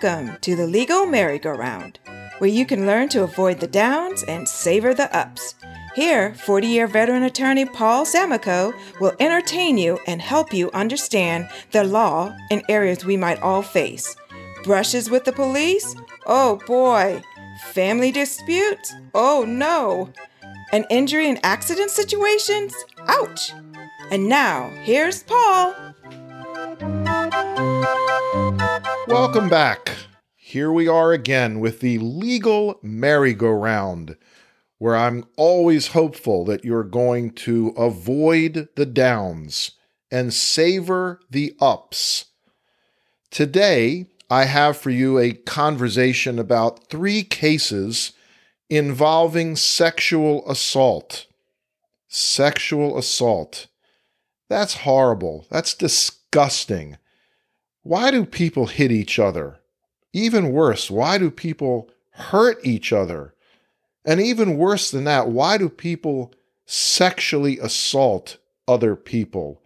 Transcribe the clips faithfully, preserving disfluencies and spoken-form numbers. Welcome to the Legal Merry-Go-Round, where you can learn to avoid the downs and savor the ups. Here, forty-year veteran attorney Paul Samico will entertain you and help you understand the law in areas we might all face. Brushes with the police? Oh boy. Family disputes? Oh no. An injury and accident situations? Ouch. And now, here's Paul. Welcome back. Here we are again with the Legal Merry-Go-Round, where I'm always hopeful that you're going to avoid the downs and savor the ups. Today, I have for you a conversation about three cases involving sexual assault. Sexual assault. That's horrible. That's disgusting. Why do people hit each other? Even worse, why do people hurt each other? And even worse than that, why do people sexually assault other people?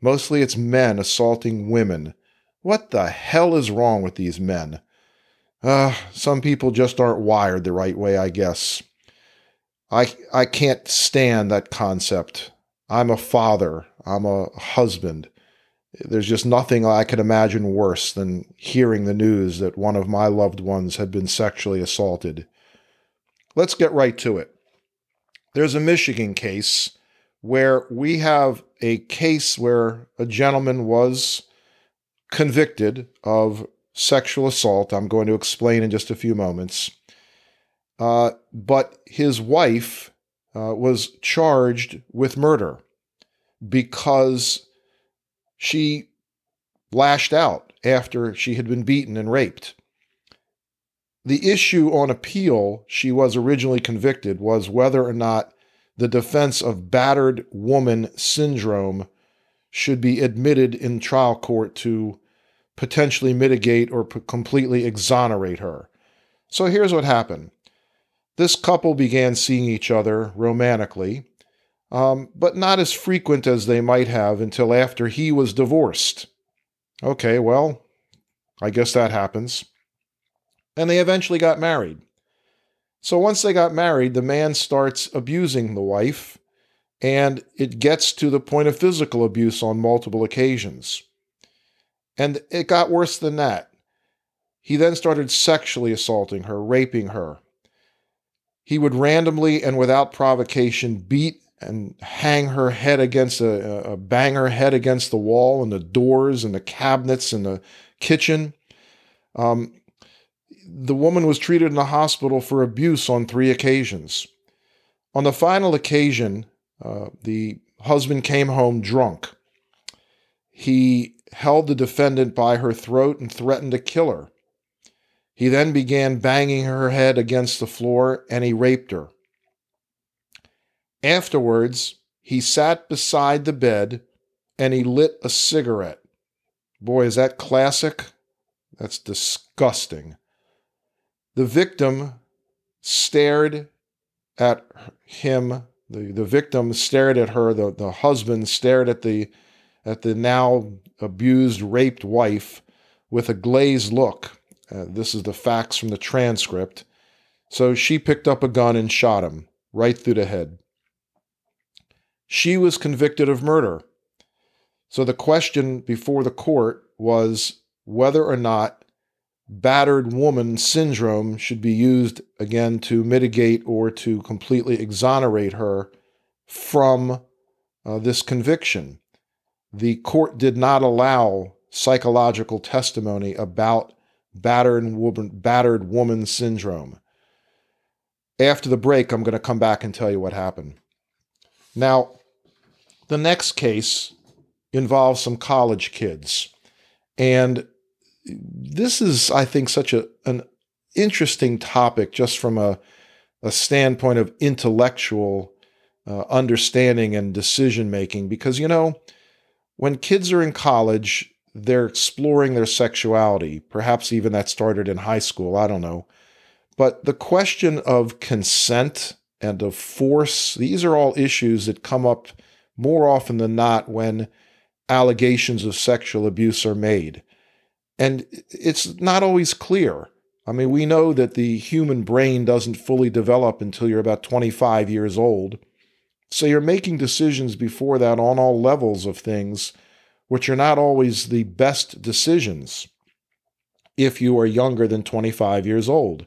Mostly it's men assaulting women. What the hell is wrong with these men? Uh, some people just aren't wired the right way, I guess. I, I can't stand that concept. I'm a father. I'm a husband. There's just nothing I could imagine worse than hearing the news that one of my loved ones had been sexually assaulted. Let's get right to it. There's a Michigan case where we have a case where a gentleman was convicted of sexual assault. I'm going to explain in just a few moments. Uh, but his wife uh, was charged with murder because she lashed out after she had been beaten and raped. The issue on appeal she was originally convicted was whether or not the defense of battered woman syndrome should be admitted in trial court to potentially mitigate or p- completely exonerate her. So here's what happened. This couple began seeing each other romantically, Um, but not as frequent as they might have until after he was divorced. Okay, well, I guess that happens. And they eventually got married. So once they got married, the man starts abusing the wife, and it gets to the point of physical abuse on multiple occasions. And it got worse than that. He then started sexually assaulting her, raping her. He would randomly and without provocation beat and hang her head against a, a bang her head against the wall and the doors and the cabinets and the kitchen. Um, the woman was treated in the hospital for abuse on three occasions. On the final occasion, uh, the husband came home drunk. He held the defendant by her throat and threatened to kill her. He then began banging her head against the floor and he raped her. Afterwards, he sat beside the bed and he lit a cigarette. Boy, is that classic? That's disgusting. The victim stared at him. The, the victim stared at her. The, the husband stared at the, at the now abused, raped wife with a glazed look. Uh, this is the facts from the transcript. So she picked up a gun and shot him right through the head. She was convicted of murder. So the question before the court was whether or not battered woman syndrome should be used again to mitigate or to completely exonerate her from uh, this conviction. The court did not allow psychological testimony about battered woman, battered woman syndrome. After the break, I'm going to come back and tell you what happened. Now, the next case involves some college kids, and this is, I think, such a, an interesting topic just from a, a standpoint of intellectual uh, understanding and decision-making, because, you know, when kids are in college, they're exploring their sexuality. Perhaps even that started in high school, I don't know. But the question of consent and of force, these are all issues that come up more often than not when allegations of sexual abuse are made. And it's not always clear. I mean, we know that the human brain doesn't fully develop until you're about twenty-five years old. So you're making decisions before that on all levels of things, which are not always the best decisions if you are younger than twenty-five years old.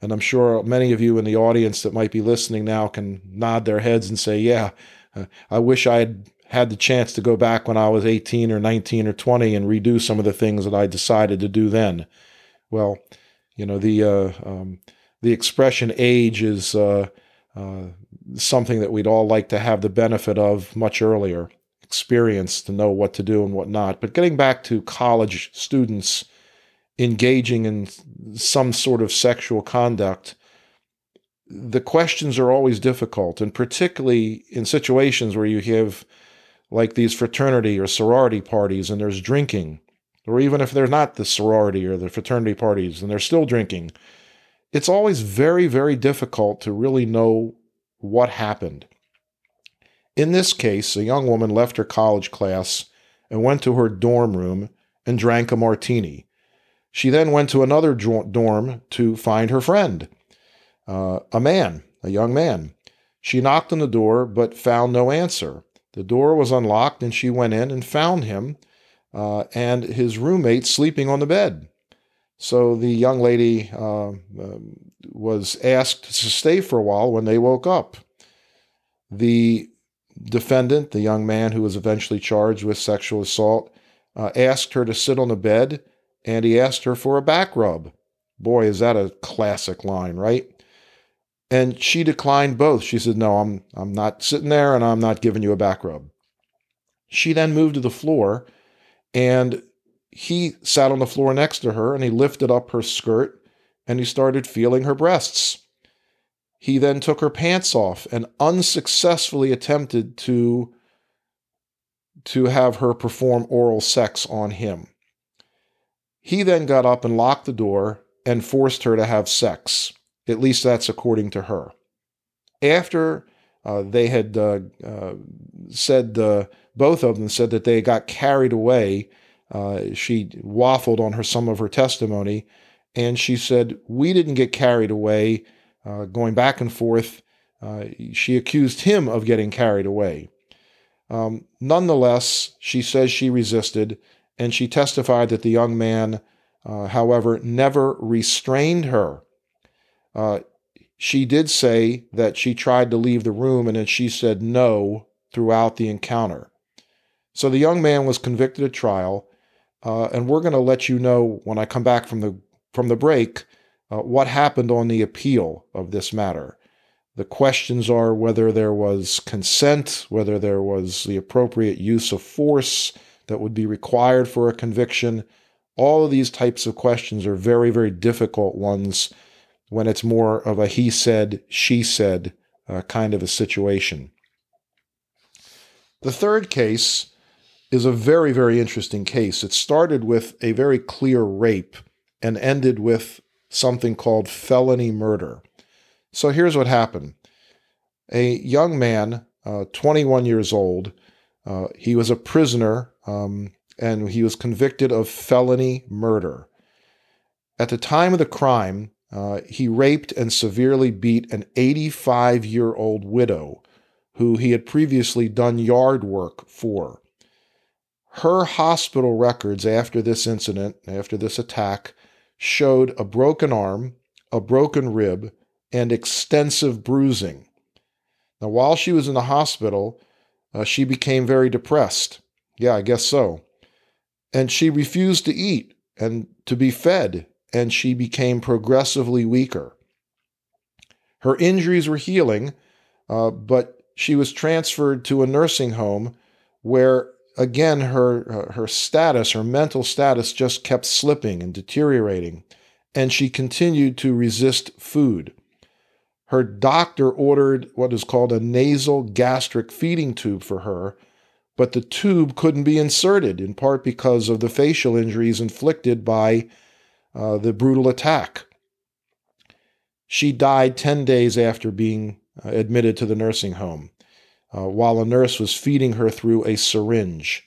And I'm sure many of you in the audience that might be listening now can nod their heads and say, yeah, I wish I had had the chance to go back when I was eighteen or nineteen or twenty and redo some of the things that I decided to do then. Well, you know, the uh, um, the expression age is uh, uh, something that we'd all like to have the benefit of much earlier, experience to know what to do and what not. But getting back to college students engaging in some sort of sexual conduct, the questions are always difficult, and particularly in situations where you have like these fraternity or sorority parties and there's drinking, or even if they're not the sorority or the fraternity parties and they're still drinking, it's always very, very difficult to really know what happened. In this case, a young woman left her college class and went to her dorm room and drank a martini. She then went to another dorm to find her friend, uh, a man, a young man. She knocked on the door but found no answer. The door was unlocked and she went in and found him uh, and his roommate sleeping on the bed. So the young lady uh, was asked to stay for a while when they woke up. The defendant, the young man who was eventually charged with sexual assault, uh, asked her to sit on the bed, and he asked her for a back rub. Boy, is that a classic line, right? And she declined both. She said, no, I'm I'm not sitting there, and I'm not giving you a back rub. She then moved to the floor, and he sat on the floor next to her, and he lifted up her skirt, and he started feeling her breasts. He then took her pants off and unsuccessfully attempted to, to have her perform oral sex on him. He then got up and locked the door and forced her to have sex. At least that's according to her. After uh, they had uh, uh, said, uh, both of them said that they got carried away, uh, she waffled on her some of her testimony, and she said, we didn't get carried away, uh, going back and forth. Uh, she accused him of getting carried away. Um, nonetheless, she says she resisted, and she testified that the young man, uh, however, never restrained her. Uh, she did say that she tried to leave the room, and then she said no throughout the encounter. So the young man was convicted at trial, uh, and we're going to let you know when I come back from the from the break uh, what happened on the appeal of this matter. The questions are whether there was consent, whether there was the appropriate use of force that would be required for a conviction. All of these types of questions are very, very difficult ones when it's more of a he said, she said uh, kind of a situation. The third case is a very, very interesting case. It started with a very clear rape and ended with something called felony murder. So here's what happened. A young man, uh, twenty-one years old, uh, he was a prisoner, Um, and he was convicted of felony murder. At the time of the crime, uh, he raped and severely beat an eighty-five-year-old widow who he had previously done yard work for. Her hospital records after this incident, after this attack, showed a broken arm, a broken rib, and extensive bruising. Now, while she was in the hospital, uh, she became very depressed. Yeah, I guess so. And she refused to eat and to be fed, and she became progressively weaker. Her injuries were healing, uh, but she was transferred to a nursing home where, again, her, her status, her mental status just kept slipping and deteriorating, and she continued to resist food. Her doctor ordered what is called a nasal gastric feeding tube for her, but the tube couldn't be inserted, in part because of the facial injuries inflicted by uh, the brutal attack. She died ten days after being admitted to the nursing home, uh, while a nurse was feeding her through a syringe.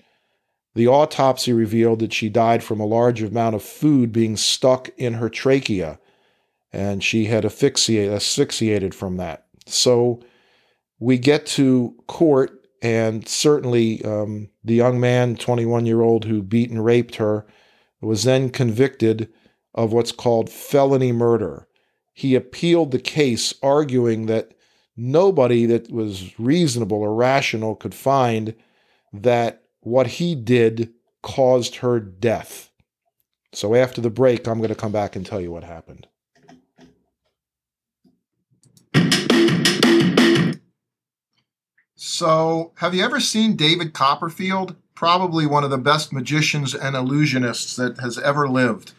The autopsy revealed that she died from a large amount of food being stuck in her trachea, and she had asphyxiate, asphyxiated from that. So we get to court, and certainly um, the young man, twenty-one-year-old, who beat and raped her, was then convicted of what's called felony murder. He appealed the case, arguing that nobody that was reasonable or rational could find that what he did caused her death. So after the break, I'm going to come back and tell you what happened. So, have you ever seen David Copperfield? Probably one of the best magicians and illusionists that has ever lived.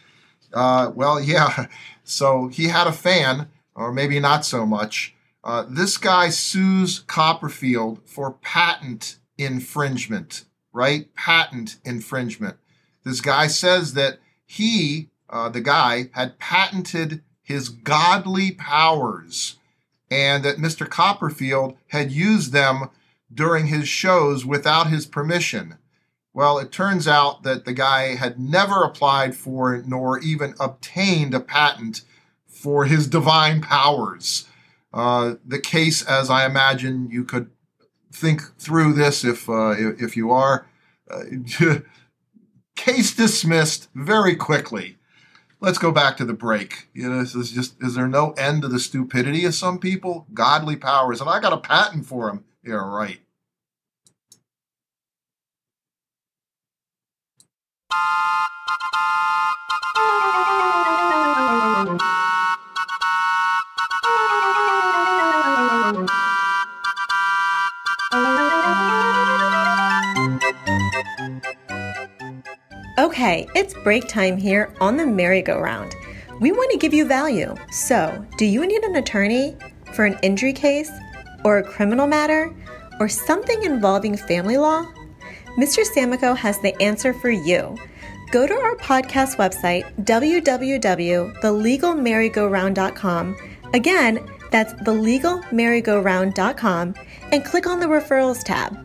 Uh, well, yeah. So he had a fan, or maybe not so much. Uh, this guy sues Copperfield for patent infringement. Right? Patent infringement. This guy says that he, uh, the guy, had patented his godly powers and that Mister Copperfield had used them during his shows without his permission. Well, it turns out that the guy had never applied for nor even obtained a patent for his divine powers. Uh, the case, as I imagine you could think through this if uh, if you are. Uh, case dismissed very quickly. Let's go back to the break. You know, this is just, is there no end to the stupidity of some people? Godly powers, and I got a patent for them. Yeah, right. Okay, it's break time here on the merry-go-round. We want to give you value. So, do you need an attorney for an injury case or a criminal matter or something involving family law? Mister Samico has the answer for you. Go to our podcast website, w w w dot the legal merry go round dot com. Again, that's the legal merry go round dot com, and click on the referrals tab.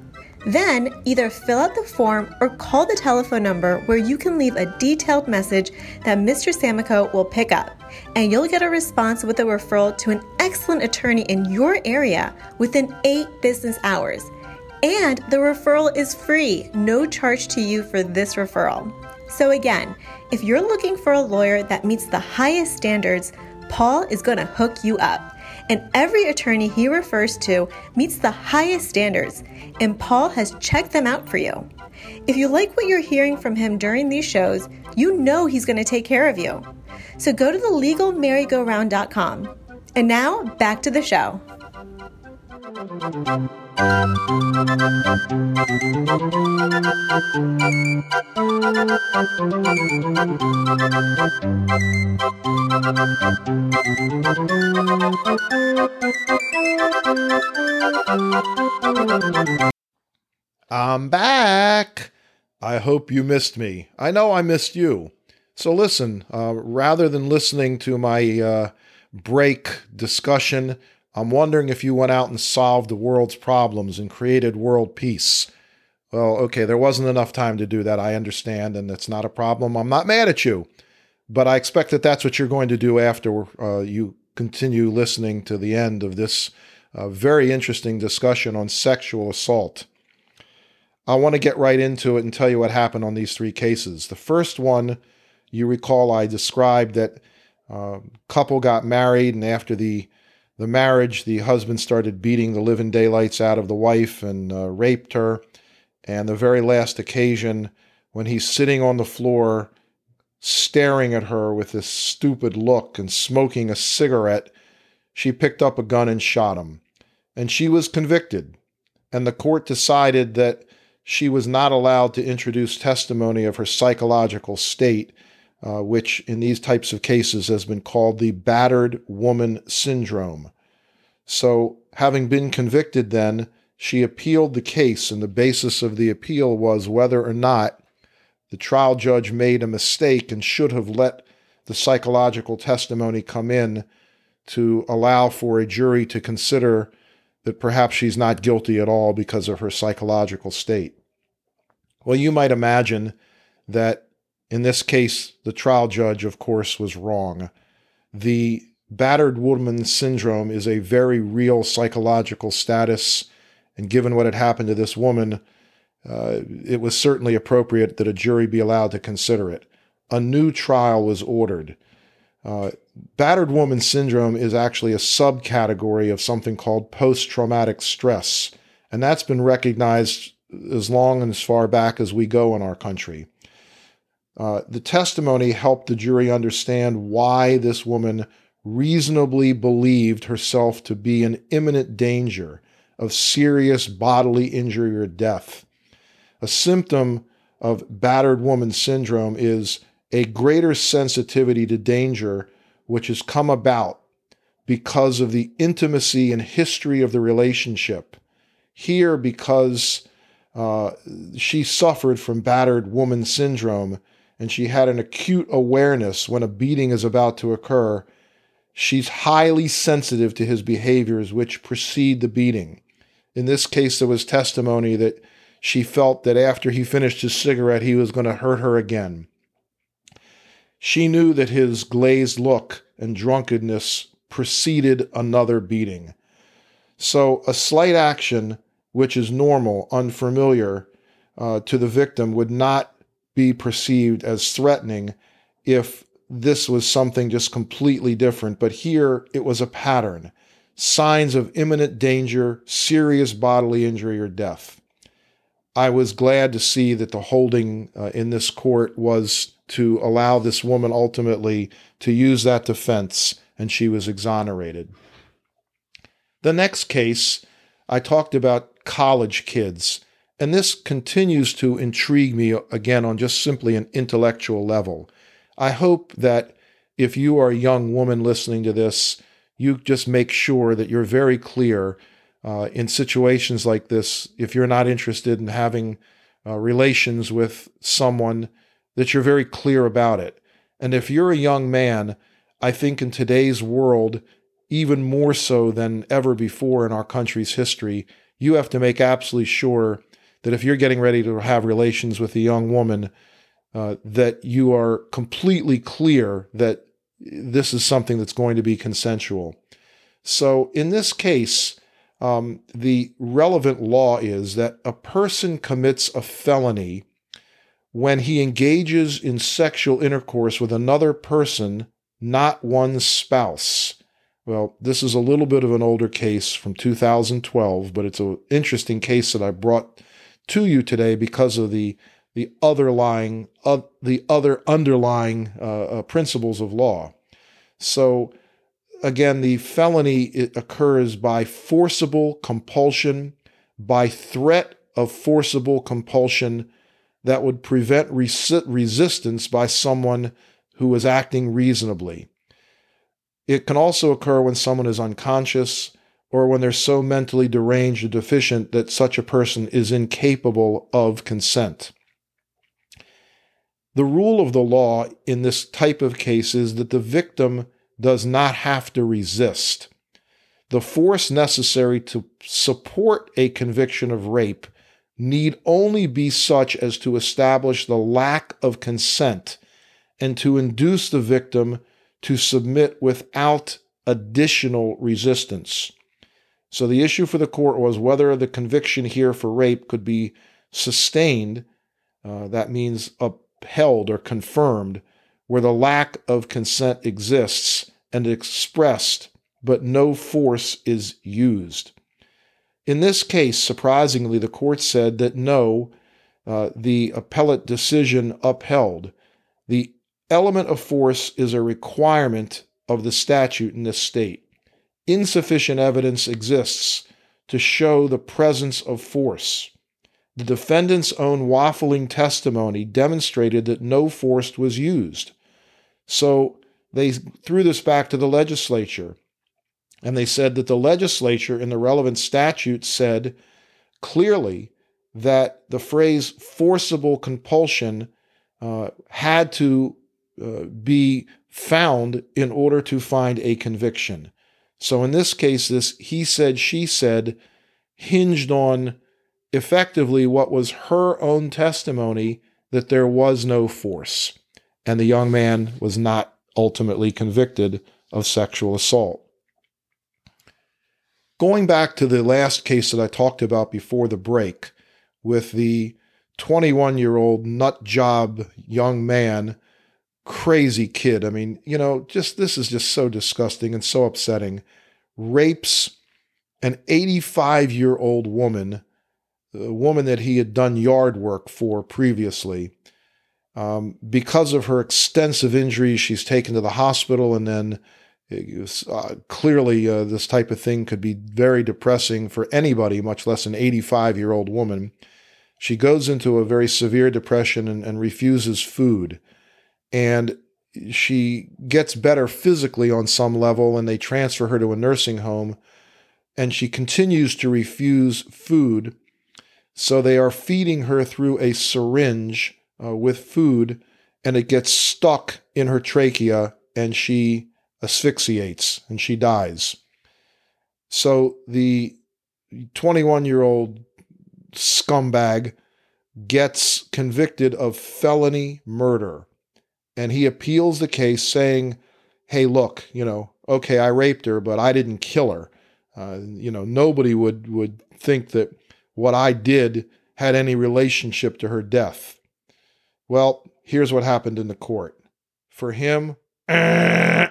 Then, either fill out the form or call the telephone number where you can leave a detailed message that Mister Samico will pick up, and you'll get a response with a referral to an excellent attorney in your area within eight business hours. And the referral is free, no charge to you for this referral. So again, if you're looking for a lawyer that meets the highest standards, Paul is going to hook you up. And every attorney he refers to meets the highest standards, and Paul has checked them out for you. If you like what you're hearing from him during these shows, you know he's going to take care of you. So go to the legal merry go round dot com. And now, back to the show. I'm back. I hope you missed me. I know I missed you. So listen, uh, rather than listening to my uh, break discussion, I'm wondering if you went out and solved the world's problems and created world peace. Well, okay, there wasn't enough time to do that, I understand, and that's not a problem. I'm not mad at you, but I expect that that's what you're going to do after uh, you continue listening to the end of this uh, very interesting discussion on sexual assault. I want to get right into it and tell you what happened on these three cases. The first one, you recall I described that a uh, couple got married, and after the The marriage, the husband started beating the living daylights out of the wife and uh, raped her. And the very last occasion, when he's sitting on the floor, staring at her with this stupid look and smoking a cigarette, she picked up a gun and shot him. And she was convicted. And the court decided that she was not allowed to introduce testimony of her psychological state, Uh, which in these types of cases has been called the battered woman syndrome. So having been convicted then, she appealed the case, and the basis of the appeal was whether or not the trial judge made a mistake and should have let the psychological testimony come in to allow for a jury to consider that perhaps she's not guilty at all because of her psychological state. Well, you might imagine that in this case, the trial judge, of course, was wrong. The battered woman syndrome is a very real psychological status, and given what had happened to this woman, uh, it was certainly appropriate that a jury be allowed to consider it. A new trial was ordered. Uh, battered woman syndrome is actually a subcategory of something called post-traumatic stress, and that's been recognized as long and as far back as we go in our country. Uh, the testimony helped the jury understand why this woman reasonably believed herself to be in imminent danger of serious bodily injury or death. A symptom of battered woman syndrome is a greater sensitivity to danger, which has come about because of the intimacy and history of the relationship. Here, because uh, she suffered from battered woman syndrome, and she had an acute awareness when a beating is about to occur, she's highly sensitive to his behaviors which precede the beating. In this case, there was testimony that she felt that after he finished his cigarette, he was going to hurt her again. She knew that his glazed look and drunkenness preceded another beating. So a slight action, which is normal, unfamiliar uh, to the victim, would not be perceived as threatening if this was something just completely different, but here it was a pattern. Signs of imminent danger, serious bodily injury, or death. I was glad to see that the holding uh, in this court was to allow this woman ultimately to use that defense, and she was exonerated. The next case, I talked about college kids, and this continues to intrigue me again on just simply an intellectual level. I hope that if you are a young woman listening to this, you just make sure that you're very clear uh, in situations like this, if you're not interested in having uh, relations with someone, that you're very clear about it. And if you're a young man, I think in today's world, even more so than ever before in our country's history, you have to make absolutely sure that if you're getting ready to have relations with a young woman, Uh, that you are completely clear that this is something that's going to be consensual. So in this case, um, the relevant law is that a person commits a felony when he engages in sexual intercourse with another person, not one's spouse. Well, this is a little bit of an older case from two thousand twelve, but it's an interesting case that I brought to you today because of the the other lying, uh, the other underlying uh, uh, principles of law. So again, the felony it occurs by forcible compulsion, by threat of forcible compulsion that would prevent resi- resistance by someone who is acting reasonably. It can also occur when someone is unconscious or when they're so mentally deranged or deficient that such a person is incapable of consent. The rule of the law in this type of case is that the victim does not have to resist. The force necessary to support a conviction of rape need only be such as to establish the lack of consent and to induce the victim to submit without additional resistance. So the issue for the court was whether the conviction here for rape could be sustained, uh, that means a held or confirmed where the lack of consent exists and expressed, but no force is used. In this case, surprisingly, the court said that no, uh, the appellate decision upheld. The element of force is a requirement of the statute in this state. Insufficient evidence exists to show the presence of force. The defendant's own waffling testimony demonstrated that no force was used. So they threw this back to the legislature, and they said that the legislature in the relevant statute said clearly that the phrase forcible compulsion uh, had to uh, be found in order to find a conviction. So in this case, this he said, she said hinged on effectively what was her own testimony that there was no force, and the young man was not ultimately convicted of sexual assault. Going back to the last case that I talked about before the break, with the twenty-one-year-old nut job young man, crazy kid. I mean, you know, just this is just so disgusting and so upsetting. Rapes an eighty-five-year-old woman, the woman that he had done yard work for previously. Um, because of her extensive injuries, she's taken to the hospital, and then it was, uh, clearly uh, this type of thing could be very depressing for anybody, much less an eighty-five-year-old woman. She goes into a very severe depression and, and refuses food. And she gets better physically on some level, and they transfer her to a nursing home. And she continues to refuse food. So they are feeding her through a syringe uh, with food, and it gets stuck in her trachea, and she asphyxiates, and she dies. So the twenty-one-year-old scumbag gets convicted of felony murder, and he appeals the case saying, hey, look, you know, okay, I raped her, but I didn't kill her. Uh, you know, nobody would, would think that what I did had any relationship to her death. Well, here's what happened in the court. For him, the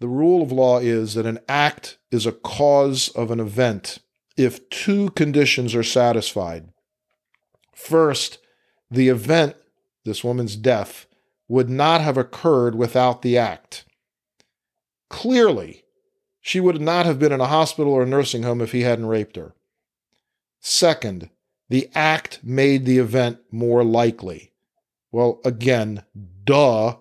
rule of law is that an act is a cause of an event if two conditions are satisfied. First, the event, this woman's death, would not have occurred without the act. Clearly, she would not have been in a hospital or a nursing home if he hadn't raped her. Second, the act made the event more likely. Well, again, duh.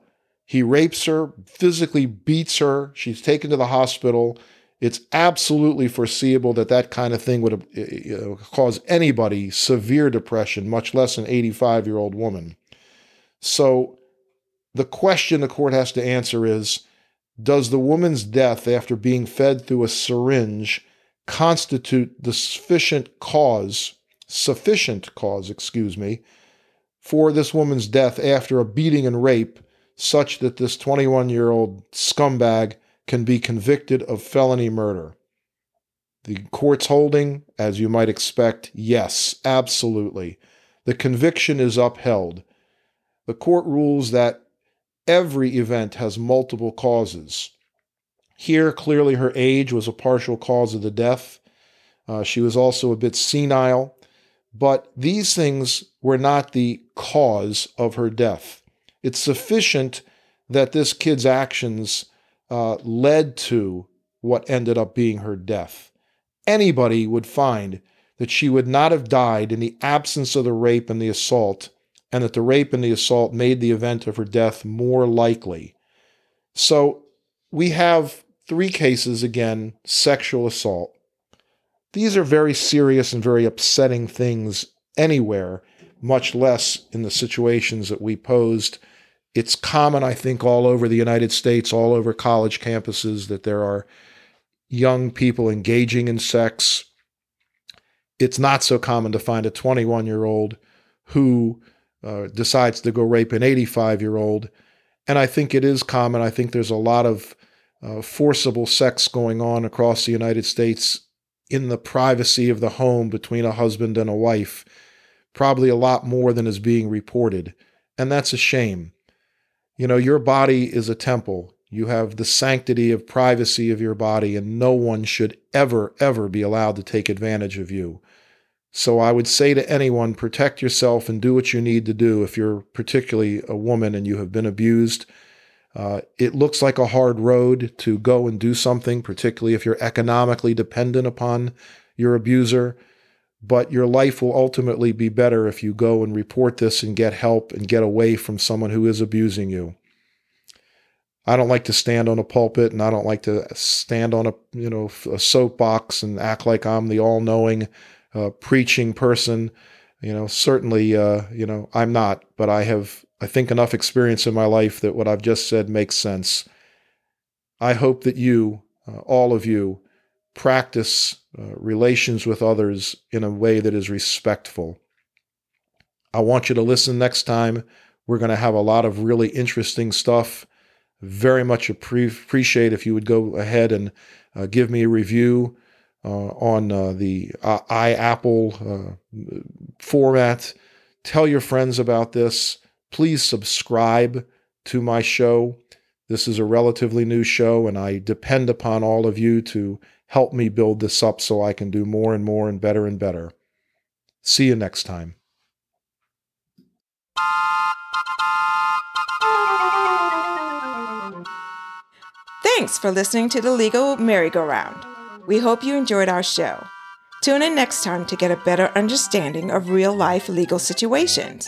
He rapes her, physically beats her. She's taken to the hospital. It's absolutely foreseeable that that kind of thing would you know, cause anybody severe depression, much less an eighty-five-year-old woman. So the question the court has to answer is, does the woman's death after being fed through a syringe constitute the sufficient cause, sufficient cause, excuse me, for this woman's death after a beating and rape such that this twenty-one-year-old scumbag can be convicted of felony murder? The court's holding, as you might expect, yes, absolutely. The conviction is upheld. The court rules that every event has multiple causes. Here, clearly, her age was a partial cause of the death. Uh, she was also a bit senile, but these things were not the cause of her death. It's sufficient that this kid's actions uh, led to what ended up being her death. Anybody would find that she would not have died in the absence of the rape and the assault, and that the rape and the assault made the event of her death more likely. So we have three cases, again, sexual assault. These are very serious and very upsetting things anywhere, much less in the situations that we posed. It's common, I think, all over the United States, all over college campuses, that there are young people engaging in sex. It's not so common to find a twenty-one-year-old who Uh, decides to go rape an eighty-five-year-old. And I think it is common. I think there's a lot of uh, forcible sex going on across the United States in the privacy of the home between a husband and a wife, probably a lot more than is being reported. And that's a shame. You know, your body is a temple. You have the sanctity of privacy of your body, and no one should ever, ever be allowed to take advantage of you. So I would say to anyone, protect yourself and do what you need to do if you're particularly a woman and you have been abused. Uh, it looks like a hard road to go and do something, particularly if you're economically dependent upon your abuser. But your life will ultimately be better if you go and report this and get help and get away from someone who is abusing you. I don't like to stand on a pulpit, and I don't like to stand on a, you know, a soapbox and act like I'm the all-knowing Uh, preaching person. You know, certainly, uh, you know, I'm not, but I have, I think, enough experience in my life that what I've just said makes sense. I hope that you, uh, all of you, practice uh, relations with others in a way that is respectful. I want you to listen next time. We're going to have a lot of really interesting stuff. Very much appreciate if you would go ahead and uh, give me a review uh, on uh, the uh, iApple uh, format. Tell your friends about this. Please subscribe to my show. This is a relatively new show, and I depend upon all of you to help me build this up so I can do more and more and better and better. See you next time. Thanks for listening to The Legal Merry-Go-Round. We hope you enjoyed our show. Tune in next time to get a better understanding of real-life legal situations.